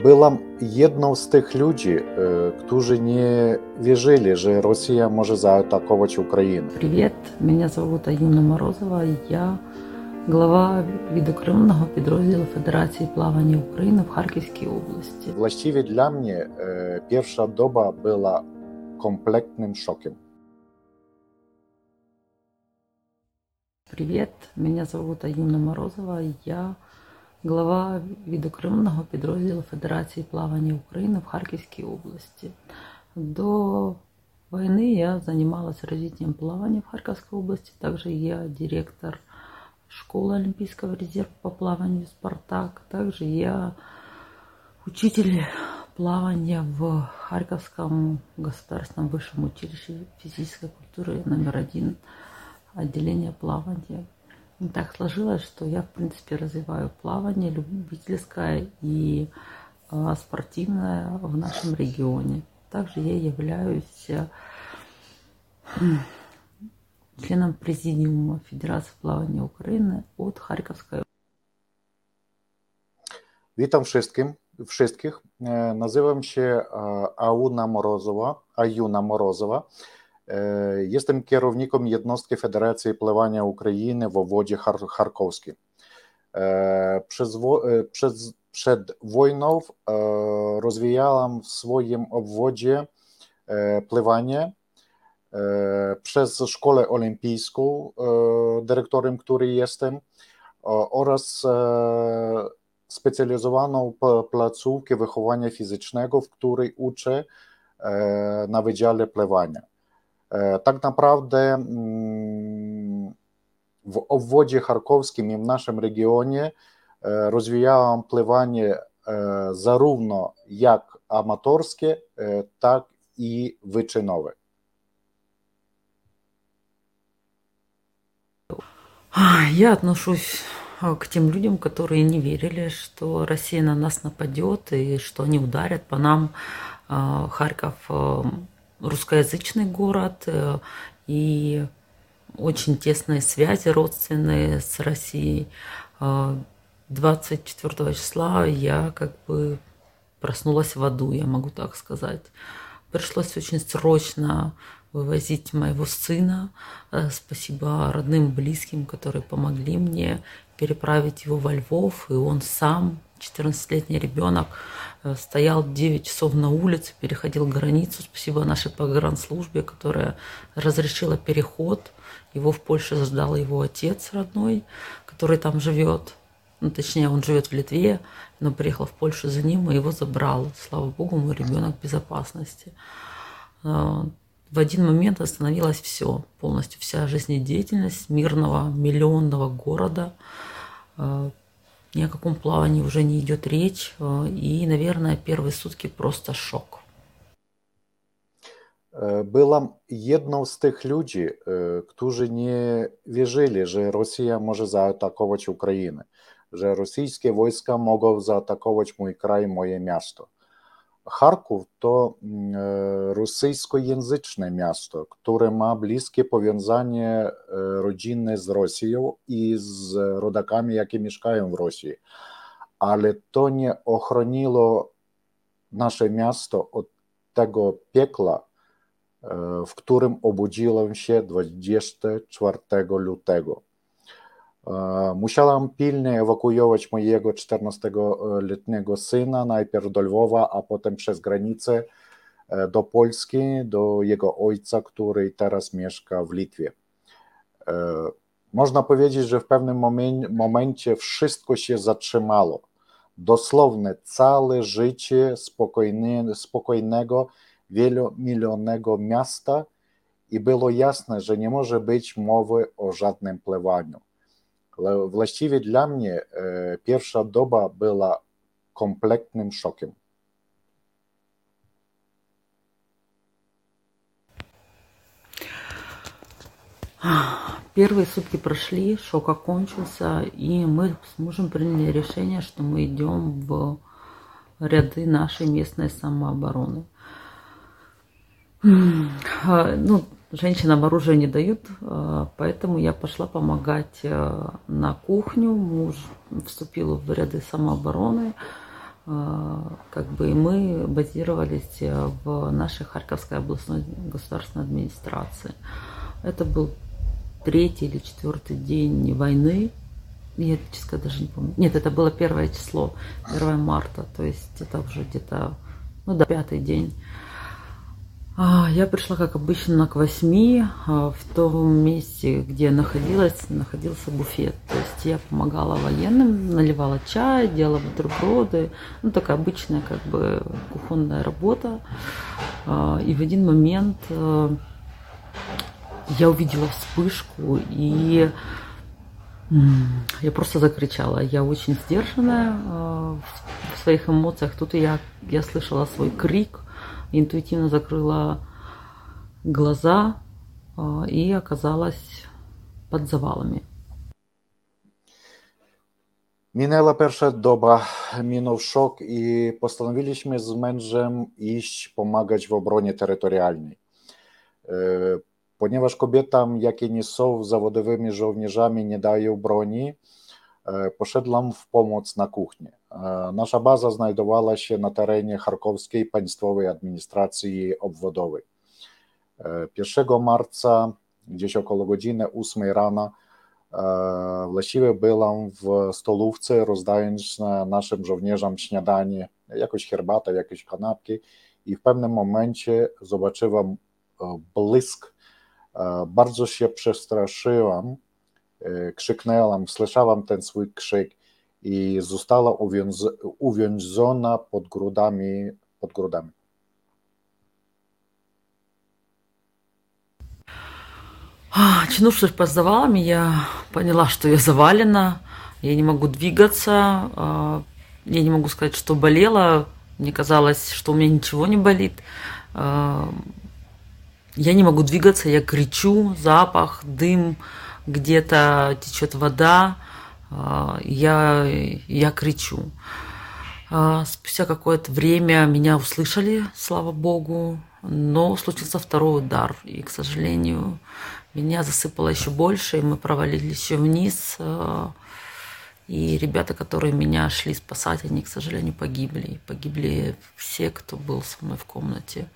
Byłam jedną z tych ludzi, którzy nie wierzyli, że Rosja może zaatakować Ukrainę. Привет, меня зовут Алина Морозова, я глава відокремленого підрозділу Федерації плавання України в Харківській області. Właściwie dla mnie pierwsza doba była kompletnym szokiem. Привет, меня зовут Алина Морозова, я глава відокремленого підрозділу Федерації плавання України в Харківській області. До війни я займалася розвитком плавання в Харківській області. Также я директор школы Олимпийского резерва по плаванию «Спартак». Также я учитель плавания в Харьковском государственном высшем училище физической культуры №1 отделения плавания. Так сложилось, что я, в принципе, развиваю плавание любительское и спортивное в нашем регионе. Также я являюсь членом президиума Федерации плавания Украины от Харьковской. Witam wszystkich. Nazywam się Alina Morozowa. Jestem kierownikiem jednostki Federacji Pływania Ukrainy w obwodzie Charkowskim. Przed wojną rozwijałam w swoim obwodzie pływanie. Przez szkołę olimpijską, dyrektorem której jestem, oraz specjalizowaną placówkę wychowania fizycznego, w której uczę na Wydziale Pływania. Tak naprawdę w obwodzie charkowskim i w naszym regionie rozwijałam pływanie zarówno jak amatorskie, tak i wyczynowe. Я отношусь к тем людям, которые не верили, что Россия на нас нападет и что они ударят по нам. Харьков русскоязычный город и очень тесные связи родственные с Россией. 24 числа я как бы проснулась в аду, я могу так сказать. Пришлось очень срочно вывозить моего сына. Спасибо родным, близким, которые помогли мне переправить его во Львов. И он сам, 14-летний ребенок, стоял 9 часов на улице, переходил границу. Спасибо нашей погранслужбе, которая разрешила переход. Его в Польше ждал его отец родной, который там живет. Ну, точнее, он живет в Литве, но приехал в Польшу за ним и его забрал. Слава богу, мой ребенок в безопасности. В один момент остановилось все, полностью вся жизнедеятельность мирного миллионного города. Ни о каком плавании уже не идет речь. И, наверное, первые сутки просто шок. Byłam jedną z tych ludzi, którzy nie wierzyli, że Rosja może zaatakować Ukrainę, że rosyjskie wojska mogą zaatakować mój kraj, moje miasto. Charków to rosyjskojęzyczne miasto, które ma bliskie powiązanie rodzinne z Rosją i z rodakami, jakie mieszkają w Rosji, ale to nie ochroniło nasze miasto od tego piekła, w którym obudziłem się 24 lutego. Musiałam pilnie ewakuować mojego 14-letniego syna, najpierw do Lwowa, a potem przez granicę do Polski, do jego ojca, który teraz mieszka w Litwie. Można powiedzieć, że w pewnym momencie wszystko się zatrzymało. Dosłownie całe życie spokojnego, wielomilionowego miasta i było jasne, że nie może być mowy o żadnym pływaniu. Właściwie dla mnie pierwsza doba była kompletnym szokiem. Первые сутки прошли, шок окончился, и мы с мужем приняли решение, что мы идем в ряды нашей местной самообороны. Ну, женщинам оружие не дают, поэтому я пошла помогать на кухню. Муж вступил в ряды самообороны. как бы, и мы базировались в нашей Харьковской областной государственной администрации. Это был третий или четвертый день войны. Я, честно, даже не помню. Нет, это было 1 марта, то есть это уже где-то, ну да, 5-й день. Я пришла, как обычно, к 8, в том месте, где я находился буфет. То есть я помогала военным, наливала чай, делала бутерброды. Ну, такая обычная, как бы, кухонная работа. И в один момент я увидела вспышку, и я просто закричала. Я очень сдержанная в своих эмоциях. Тут я слышала свой крик. Интуитивно закрыла глаза и оказалась под завалами. Minęła pierwsza doba, minął szok i postanowiliśmy z mężem iść pomagać w obronie terytorialnej. Ponieważ kobietom, jakie nie są zawodowymi żołnierzami, nie dają broni, poszedłem w pomoc na kuchnię. Nasza baza znajdowała się na terenie Charkowskiej Państwowej Administracji Obwodowej. 1 marca, gdzieś około godziny 8 rano, właściwie byłam w stolówce, rozdając naszym żołnierzom śniadanie, jakąś herbatę, jakieś kanapki, i w pewnym momencie zobaczyłam błysk. Bardzo się przestraszyłam, krzyknęłam, słyszałam ten swój krzyk i została uwięziona pod grudami. Очнувшись под завалами, я поняла, что я завалена, я не могу двигаться, я не могу сказать, что болела, мне казалось, что у меня ничего не болит. Я не могу двигаться, я кричу, запах, дым, где-то течет вода, я кричу. Спустя какое-то время меня услышали, слава богу, но случился второй удар, и, к сожалению, меня засыпало еще больше, и мы провалились еще вниз, и ребята, которые меня шли спасать, они, к сожалению, погибли. Погибли все, кто был со мной в комнате.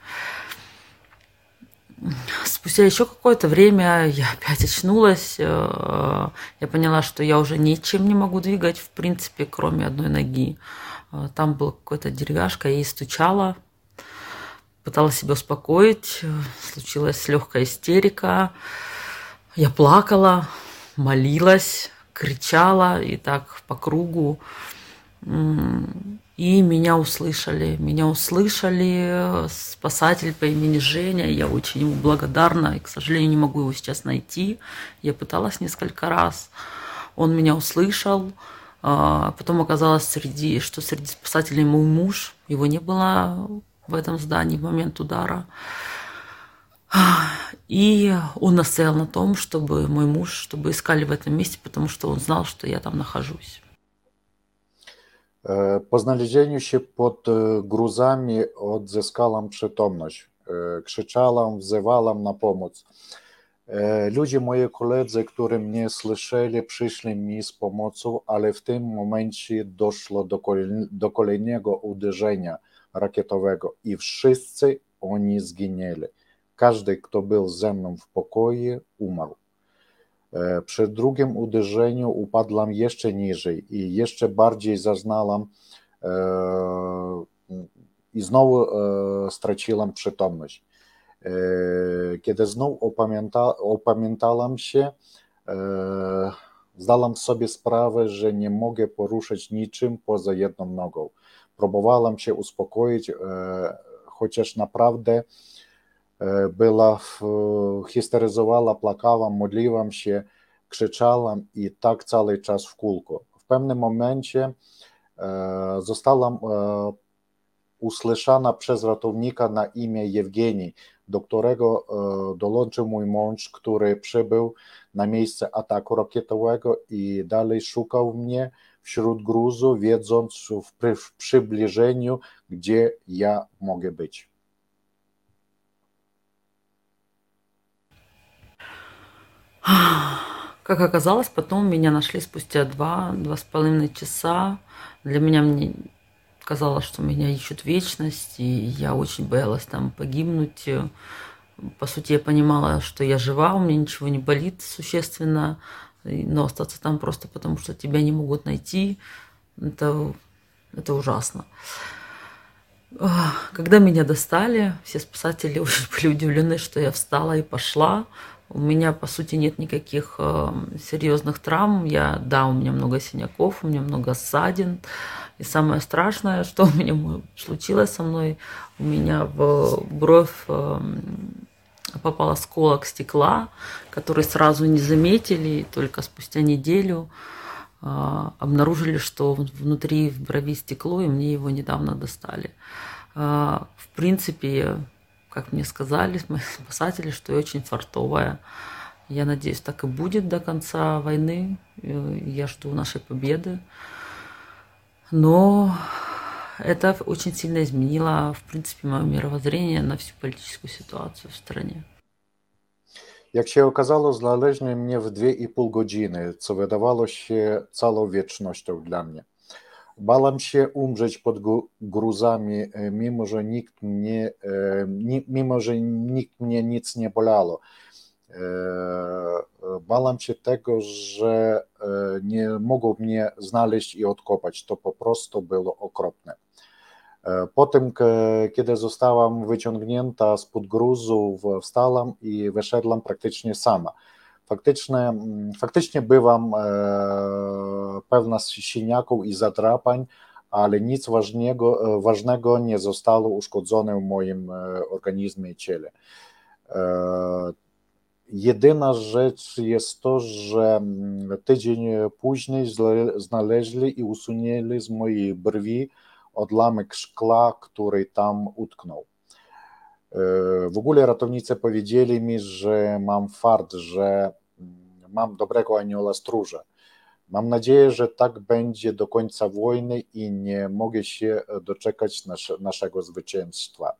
Спустя еще какое-то время я опять очнулась. Я поняла, что я уже ничем не могу двигать, в принципе, кроме одной ноги. Там была какая-то деревяшка, я ей стучала, пыталась себя успокоить. Случилась легкая истерика. Я плакала, молилась, кричала и так по кругу. И меня услышали, спасатель по имени Женя, я очень ему благодарна, и, к сожалению, не могу его сейчас найти, я пыталась несколько раз, он меня услышал, потом оказалось, что среди спасателей мой муж, его не было в этом здании в момент удара, и он настоял на том, чтобы мой муж, чтобы искали в этом месте, потому что он знал, что я там нахожусь. Po znalezieniu się pod gruzami odzyskałam przytomność, krzyczałam, wzywałam na pomoc. Ludzie, moi koledzy, którzy mnie słyszeli, przyszli mi z pomocą, ale w tym momencie doszło do kolejnego uderzenia rakietowego i wszyscy oni zginęli. Każdy, kto był ze mną w pokoju, umarł. Przy drugim uderzeniu upadłam jeszcze niżej i jeszcze bardziej zaznałam i znowu straciłam przytomność. Kiedy znowu opamiętałam się, zdałam sobie sprawę, że nie mogę poruszać niczym poza jedną nogą. Próbowałam się uspokoić, chociaż naprawdę była, histeryzowała, płakałam, modliłam się, krzyczałam i tak cały czas w kółko. W pewnym momencie zostałam usłyszana przez ratownika na imię Jewgenij, do którego dołączył mój mąż, który przybył na miejsce ataku rakietowego i dalej szukał mnie wśród gruzu, wiedząc w przybliżeniu, gdzie ja mogę być. Как оказалось, потом меня нашли спустя 2-2,5 часа. Для меня казалось, что меня ищут вечность, и я очень боялась там погибнуть. По сути, я понимала, что я жива, у меня ничего не болит существенно, но остаться там просто потому, что тебя не могут найти, это ужасно. Когда меня достали, все спасатели уже были удивлены, что я встала и пошла. У меня, по сути, нет никаких серьезных травм. У меня много синяков, у меня много ссадин. И самое страшное, что у меня случилось со мной, у меня в бровь попал осколок стекла, который сразу не заметили, и только спустя неделю обнаружили, что внутри в брови стекло, и мне его недавно достали. В принципе, как мне сказали мои спасатели, что я очень фартовая. Я надеюсь, так и будет до конца войны. Я жду нашей победы. Но это очень сильно изменило, в принципе, мое мировоззрение на всю политическую ситуацию в стране. Як się okazało, znaleźli mnie w 2,5 godziny, co wydawało się całą wiecznością dla mnie. Bałam się umrzeć pod gruzami, mimo że nikt mnie nic nie bolało. Bałam się tego, że nie mogą mnie znaleźć i odkopać. To po prostu było okropne. Potem, kiedy zostałam wyciągnięta spod gruzów, wstałam i wyszedłam praktycznie sama. Faktycznie byłam pewna z siniaków i zadrapań, ale nic ważnego nie zostało uszkodzone w moim organizmie i ciele. Jedyna rzecz jest to, że tydzień później znaleźli i usunęli z mojej brwi odłamek szkla, który tam utknął. W ogóle ratownicy powiedzieli mi, że mam fart, że mam dobrego anioła stróża. Mam nadzieję, że tak będzie do końca wojny i nie mogę się doczekać naszego zwycięstwa.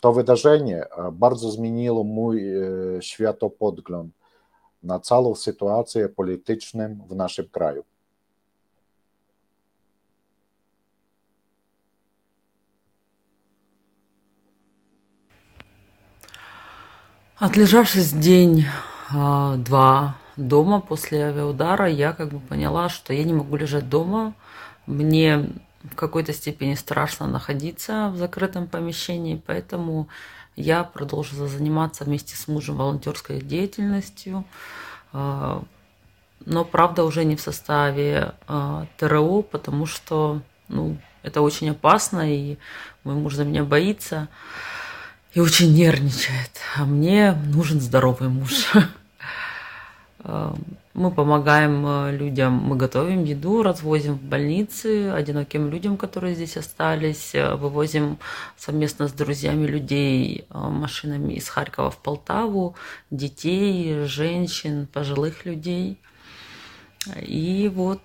To wydarzenie bardzo zmieniło mój światopogląd na całą sytuację polityczną w naszym kraju. Отлежавшись день-два дома после авиаудара, я как бы поняла, что я не могу лежать дома. Мне в какой-то степени страшно находиться в закрытом помещении, поэтому я продолжила заниматься вместе с мужем волонтерской деятельностью. Но, правда, уже не в составе ТРО, потому что это очень опасно, и мой муж за меня боится. И очень нервничает. А мне нужен здоровый муж. Мы помогаем людям, мы готовим еду, развозим в больницы одиноким людям, которые здесь остались. Вывозим совместно с друзьями людей машинами из Харькова в Полтаву, детей, женщин, пожилых людей. И вот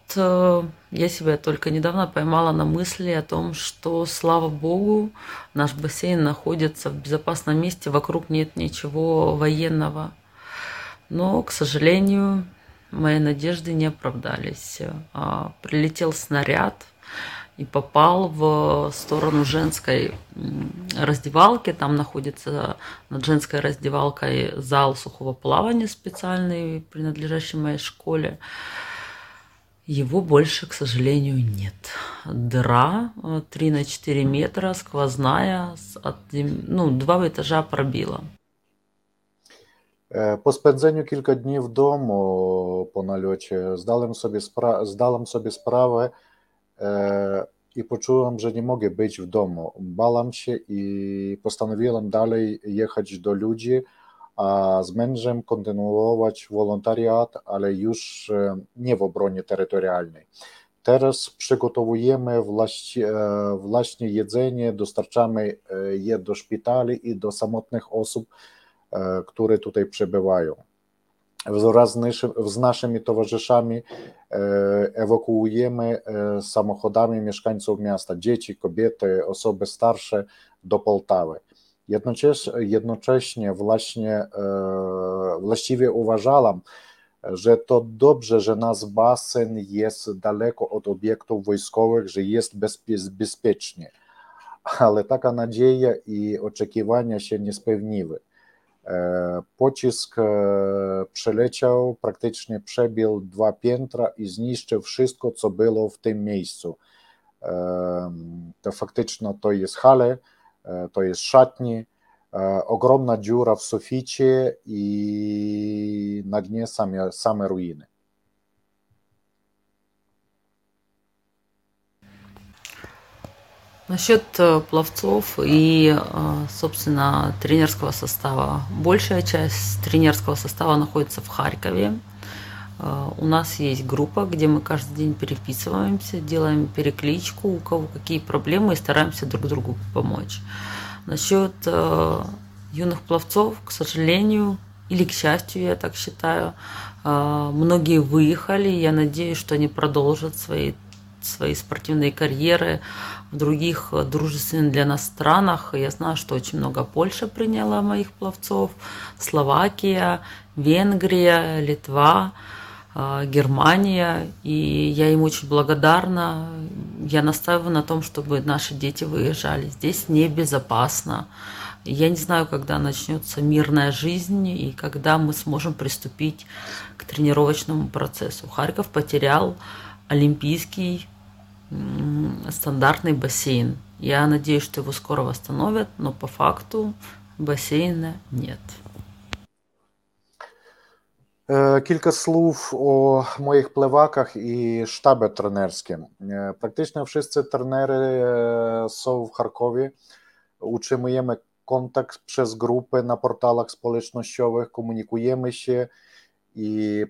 я себя только недавно поймала на мысли о том, что, слава богу, наш бассейн находится в безопасном месте, вокруг нет ничего военного. Но, к сожалению, мои надежды не оправдались. Прилетел снаряд и попал в сторону женской раздевалки. Там находится над женской раздевалкой зал сухого плавания специальный, принадлежащий моей школе. Его больше, к сожалению, нет. Дыра 3x4 метра, сквозная, 2 этажа пробила. Po spędzeniu kilka dni w domu po nalocie zdałam sobie sprawę i poczułam, że nie mogę być w domu. Bałam się i postanowiłam dalej jechać do ludzi, a z mężem kontynuować wolontariat, ale już nie w obronie terytorialnej. Teraz przygotowujemy właśnie jedzenie, dostarczamy je do szpitali i do samotnych osób, które tutaj przebywają. Wraz z naszymi towarzyszami ewakuujemy samochodami mieszkańców miasta, dzieci, kobiety, osoby starsze do Poltawy. Jednocześnie właściwie uważałam, że to dobrze, że nasz basen jest daleko od obiektów wojskowych, że jest bezpiecznie, ale taka nadzieja i oczekiwania się nie spełniły. Pocisk przeleciał, praktycznie przebił 2 piętra i zniszczył wszystko, co było w tym miejscu. To faktycznie to jest hale, to jest szatni, ogromna dziura w suficie i na dnie same ruiny. Насчет пловцов и, собственно, тренерского состава. Большая часть тренерского состава находится в Харькове. У нас есть группа, где мы каждый день переписываемся, делаем перекличку, у кого какие проблемы, и стараемся друг другу помочь. Насчет юных пловцов, к сожалению, или к счастью, я так считаю, многие выехали. Я надеюсь, что они продолжат свои спортивные карьеры в других дружественных для нас странах. Я знаю, что очень много Польша приняла моих пловцов, Словакия, Венгрия, Литва, Германия. И я им очень благодарна. Я настаиваю на том, чтобы наши дети выезжали. Здесь небезопасно. Я не знаю, когда начнется мирная жизнь и когда мы сможем приступить к тренировочному процессу. Харьков потерял олимпийский стандартный бассейн. Я надеюсь, что его скоро восстановят, но по факту бассейна нет. Kilka słów o moich pływakach i sztabie trenerskim. Praktycznie wszyscy trenery są w Charkowie. Utrzymujemy kontakt przez grupy na portalach społecznościowych, komunikujemy się i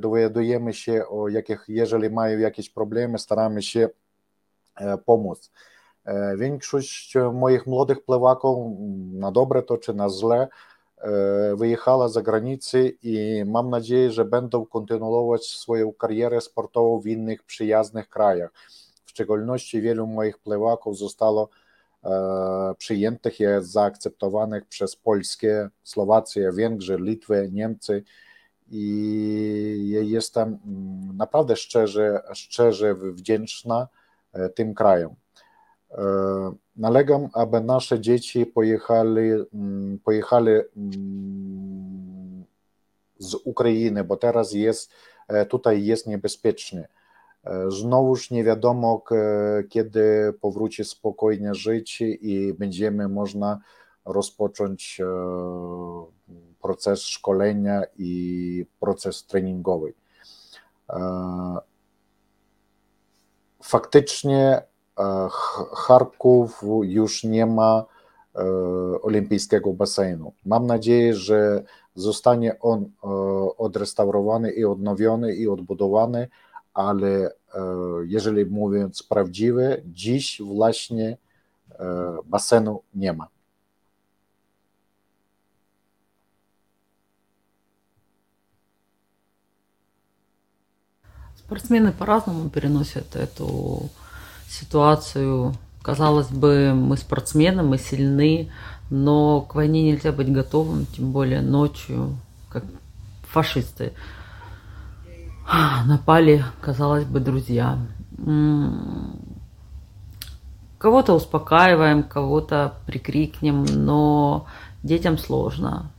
dowiadujemy się o jakich, jeżeli mają jakieś problemy, staramy się pomóc. Większość moich młodych pływaków, na dobre to czy na złe, wyjechała za granicę i mam nadzieję, że będą kontynuować swoją karierę sportową w innych przyjaznych krajach. W szczególności wielu moich pływaków zostało przyjętych i zaakceptowanych przez Polskę, Słowację, Węgry, Litwę, Niemcy. I jestem naprawdę szczerze wdzięczna tym krajom. Nalegam, aby nasze dzieci pojechali z Ukrainy, bo teraz tutaj jest niebezpiecznie. Znowuż nie wiadomo, kiedy powróci spokojnie życie i będziemy można rozpocząć proces szkolenia i proces treningowy. Faktycznie Charków już nie ma olimpijskiego basenu. Mam nadzieję, że zostanie on odrestaurowany i odnowiony i odbudowany, ale jeżeli mówiąc prawdziwie, dziś właśnie basenu nie ma. Спортсмены по-разному переносят эту ситуацию. Казалось бы, мы спортсмены, мы сильны, но к войне нельзя быть готовым, тем более ночью, как фашисты напали, казалось бы, друзья. Кого-то успокаиваем, кого-то прикрикнем, но детям сложно.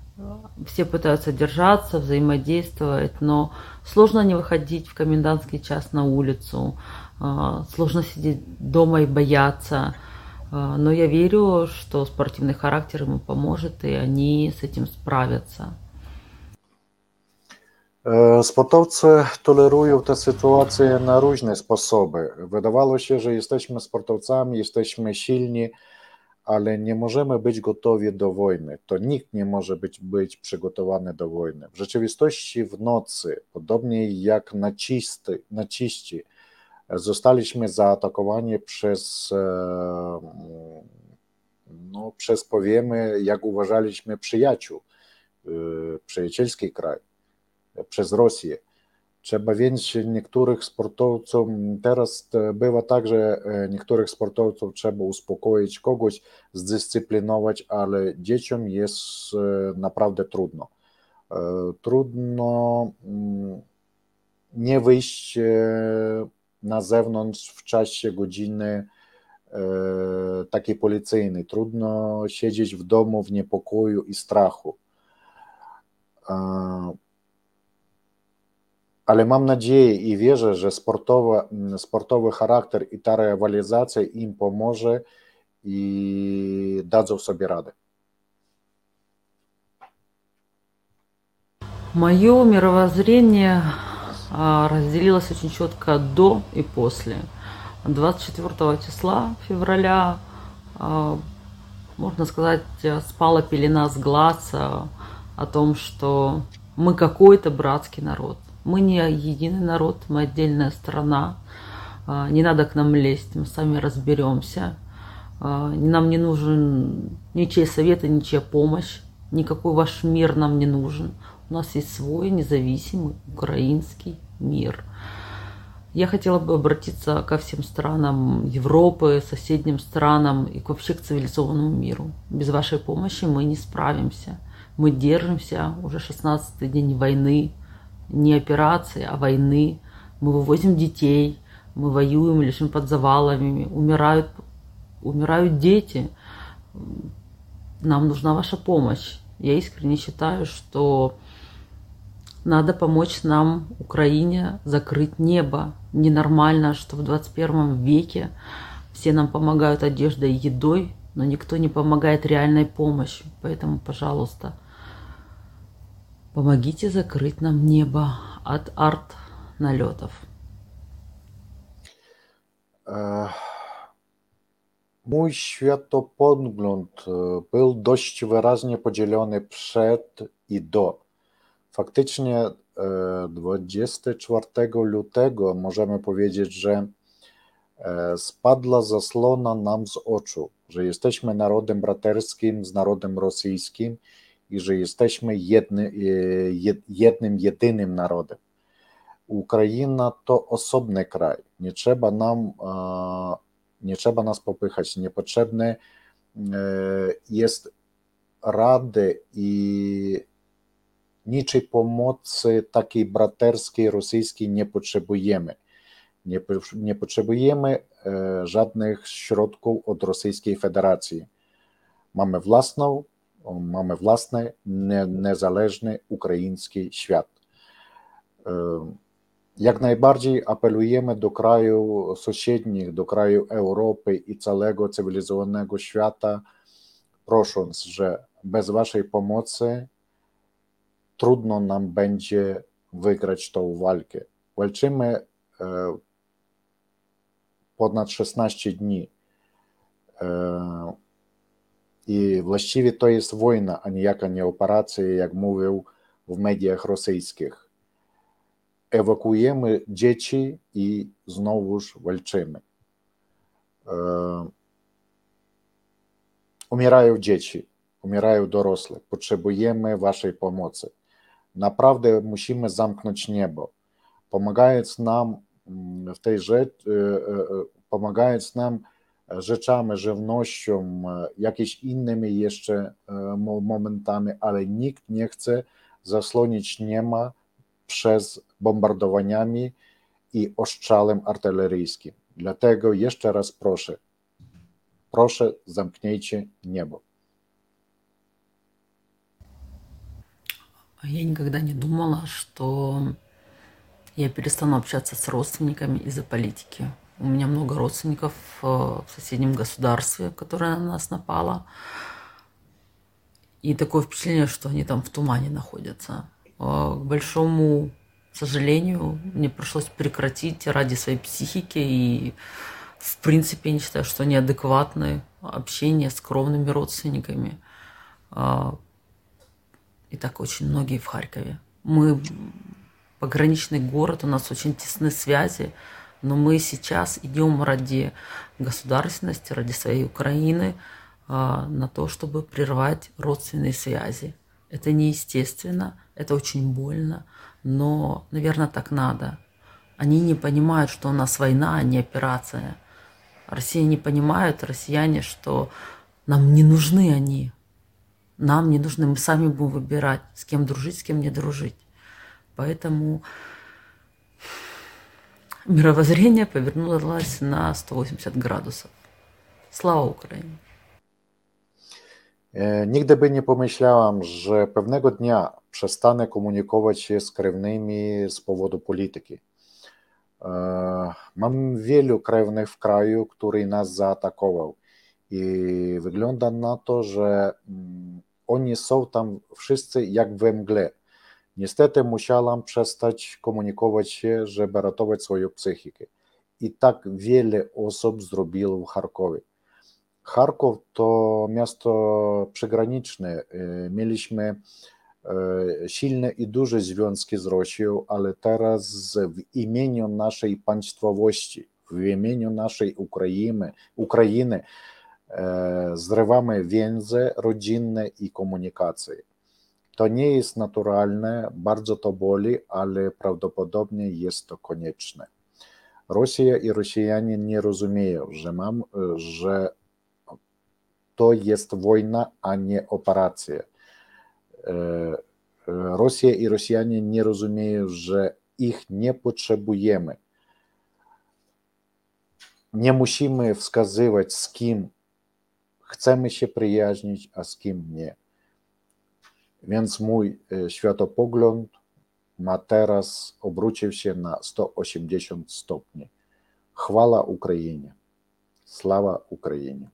Все пытаются держаться, взаимодействовать, но сложно не выходить в комендантский час на улицу, сложно сидеть дома и бояться. Но я верю, что спортивный характер ему поможет, и они с этим справятся. Sportowcy tolerują tę sytuację na różne sposoby. Wydawało się, że jesteśmy sportowcami, jesteśmy silni, ale nie możemy być gotowi do wojny. To nikt nie może być przygotowany do wojny. W rzeczywistości w nocy, podobnie jak naciści, zostaliśmy zaatakowani przez powiemy, jak uważaliśmy przyjaciół, przyjacielski kraj, przez Rosję. Trzeba więc niektórych sportowców trzeba uspokoić, kogoś zdyscyplinować, ale dzieciom jest naprawdę trudno. trudno nie wyjść na zewnątrz w czasie godziny takiej policyjnej. Trudno siedzieć w domu w niepokoju i strachu. Ale mam nadzieję i wierzę, że sportowy charakter i ta rywalizacja im pomoże i dadzą sobie radę. Мое мировоззрение разделилось очень четко до и после. 24 числа февраля, можно сказать, спала пелена с глаз о том, что мы какой-то братский народ. Мы не единый народ, мы отдельная страна. Не надо к нам лезть, мы сами разберемся. Нам не нужен ничей совет и ничья помощь. Никакой ваш мир нам не нужен. У нас есть свой независимый украинский мир. Я хотела бы обратиться ко всем странам Европы, соседним странам и вообще к цивилизованному миру. Без вашей помощи мы не справимся. Мы держимся уже 16-й день войны, не операции, а войны. Мы вывозим детей, мы воюем, лежим под завалами, умирают дети. Нам нужна ваша помощь. Я искренне считаю, что надо помочь нам, Украине, закрыть небо. Ненормально, что в 21 веке все нам помогают одеждой и едой, но никто не помогает реальной помощью. Поэтому, пожалуйста, помогите закрыть нам небо от арт-налетов. Mój światopogląd był dość wyraźnie podzielony przed i do. Faktycznie 24 lutego możemy powiedzieć, że spadła zasłona nam z oczu, że jesteśmy narodem braterskim z narodem rosyjskim i że jesteśmy jednym, jedynym narodem. Ukraina to osobny kraj, nie trzeba nas popychać, niepotrzebne jest rady i niczej pomocy takiej braterskiej, rosyjskiej nie potrzebujemy. Nie potrzebujemy żadnych środków od Rosyjskiej Federacji. Mamy własny, niezależny ukraiński świat. Jak najbardziej apelujemy do krajów sąsiednich, do krajów Europy i całego cywilizowanego świata, prosząc, że bez waszej pomocy trudno nam będzie wygrać tą walkę. Walczymy ponad 16 dni i właściwie to jest wojna, a niejaka nie operacja, jak mówił w mediach rosyjskich. Ewakuujemy dzieci i znowuż walczymy. Umierają dzieci, umierają dorosłe. Potrzebujemy waszej pomocy. Naprawdę musimy zamknąć niebo. Pomagając nam rzeczami, żywnością, jakimiś innymi jeszcze momentami, ale nikt nie chce zasłonić nieba przez bombardowaniami i ostrzałem artyleryjskim. Dlatego jeszcze raz proszę, zamknijcie niebo. Я никогда не думала, что я перестану общаться с родственниками из-за политики. У меня много родственников в соседнем государстве, которое на нас напало. И такое впечатление, что они там в тумане находятся. К большому сожалению, мне пришлось прекратить ради своей психики. И, в принципе, я считаю, что неадекватное общение с кровными родственниками. И так очень многие в Харькове. Мы пограничный город, у нас очень тесны связи, но мы сейчас идем ради государственности, ради своей Украины, на то, чтобы прервать родственные связи. Это неестественно, это очень больно, но, наверное, так надо. Они не понимают, что у нас война, а не операция. Россия не понимает, россияне, что нам не нужны они. нам не нужно, мы сами будем выбирать, с кем дружить, с кем не дружить. Поэтому мировоззрение повернулось на 180 градусов. Слава Украине! Nigdy by nie pomyślałam, że pewnego dnia przestanę komunikować się z krewnymi z powodu polityki. Mam wielu krewnych w kraju, który nas zaatakował i wygląda na to, że oni są tam wszyscy jak we mgle. Niestety musiałam przestać komunikować się, żeby ratować swoją psychikę. I tak wiele osób zrobiło w Charkowie. Charków to miasto przygraniczne. Mieliśmy silne i duże związki z Rosją, ale teraz w imieniu naszej państwowości, w imieniu naszej Ukrainy zrywamy więzy rodzinne i komunikacje. To nie jest naturalne, bardzo to boli, ale prawdopodobnie jest to konieczne. Rosja i Rosjanie nie rozumieją, że to jest wojna, a nie operacja. Rosja i Rosjanie nie rozumieją, że ich nie potrzebujemy. Nie musimy wskazywać, z kim chcemy się przyjaźnić, a z kim nie. Więc mój światopogląd ma teraz obrócił się na 180 stopni. Chwała Ukrainie. Sława Ukrainie.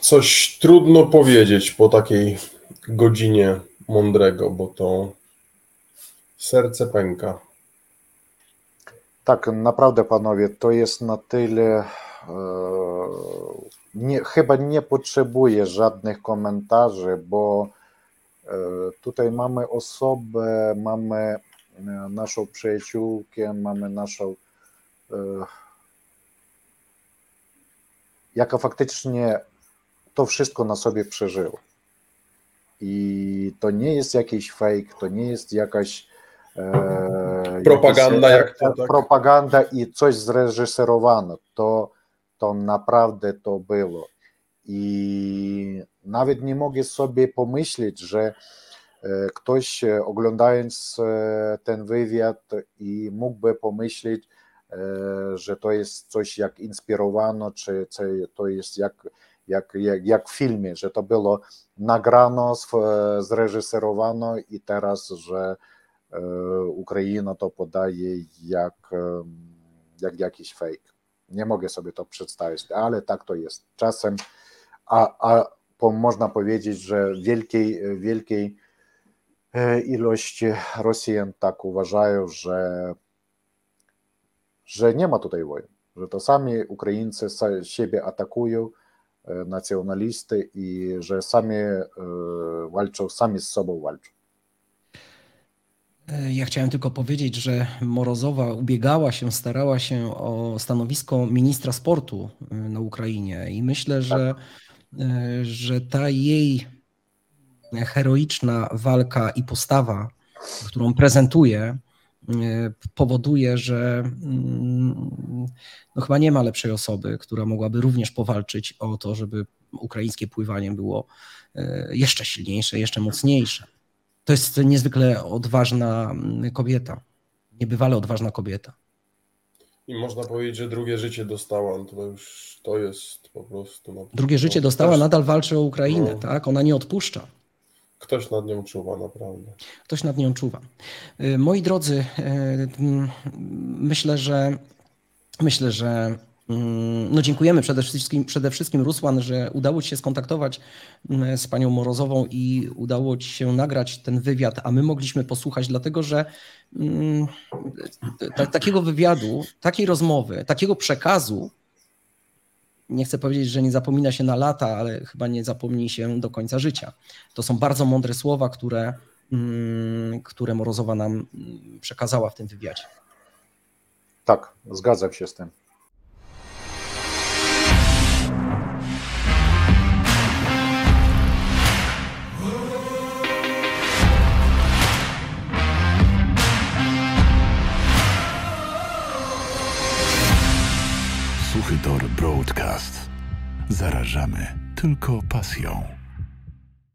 Coś trudno powiedzieć po takiej godzinie mądrego, bo to serce pęka. Tak, naprawdę, panowie, to jest na tyle... chyba nie potrzebuję żadnych komentarzy, bo tutaj mamy osobę, mamy naszą przyjaciółkę, mamy naszą... jaka faktycznie... to wszystko na sobie przeżyło. I to nie jest jakiś fake, to nie jest jakaś propaganda, propaganda i coś zreżyserowane. To naprawdę to było. I nawet nie mogę sobie pomyśleć, że ktoś oglądając ten wywiad i mógłby pomyśleć, że to jest coś jak inspirowano, czy to jest jak w filmie, że to było nagrano, zreżyserowano i teraz, że Ukraina to podaje jak jakiś fake. Nie mogę sobie to przedstawić, ale tak to jest. Czasem, można powiedzieć, że wielkiej ilości Rosjan tak uważają, że nie ma tutaj wojny, że to sami Ukraińcy siebie atakują, nacjonalisty i że sami walczą, sami z sobą walczą. Ja chciałem tylko powiedzieć, że Morozowa ubiegała się, starała się o stanowisko ministra sportu na Ukrainie i myślę, że ta jej heroiczna walka i postawa, którą prezentuje, powoduje, że chyba nie ma lepszej osoby, która mogłaby również powalczyć o to, żeby ukraińskie pływanie było jeszcze silniejsze, jeszcze mocniejsze. To jest niezwykle odważna kobieta, niebywale odważna kobieta. I można powiedzieć, że drugie życie dostała, to jest po prostu... No, drugie życie dostała, też... nadal walczy o Ukrainę, no. Tak? Ona nie odpuszcza. Ktoś nad nią czuwa, naprawdę. Ktoś nad nią czuwa. Moi drodzy, myślę, że no dziękujemy przede wszystkim Rusłan, że udało ci się skontaktować z panią Morozową i udało ci się nagrać ten wywiad, a my mogliśmy posłuchać, dlatego że takiego wywiadu, takiej rozmowy, takiego przekazu, nie chcę powiedzieć, że nie zapomina się na lata, ale chyba nie zapomni się do końca życia. To są bardzo mądre słowa, które Morozowa nam przekazała w tym wywiadzie. Tak, zgadzam się z tym. zarażamy tylko pasją.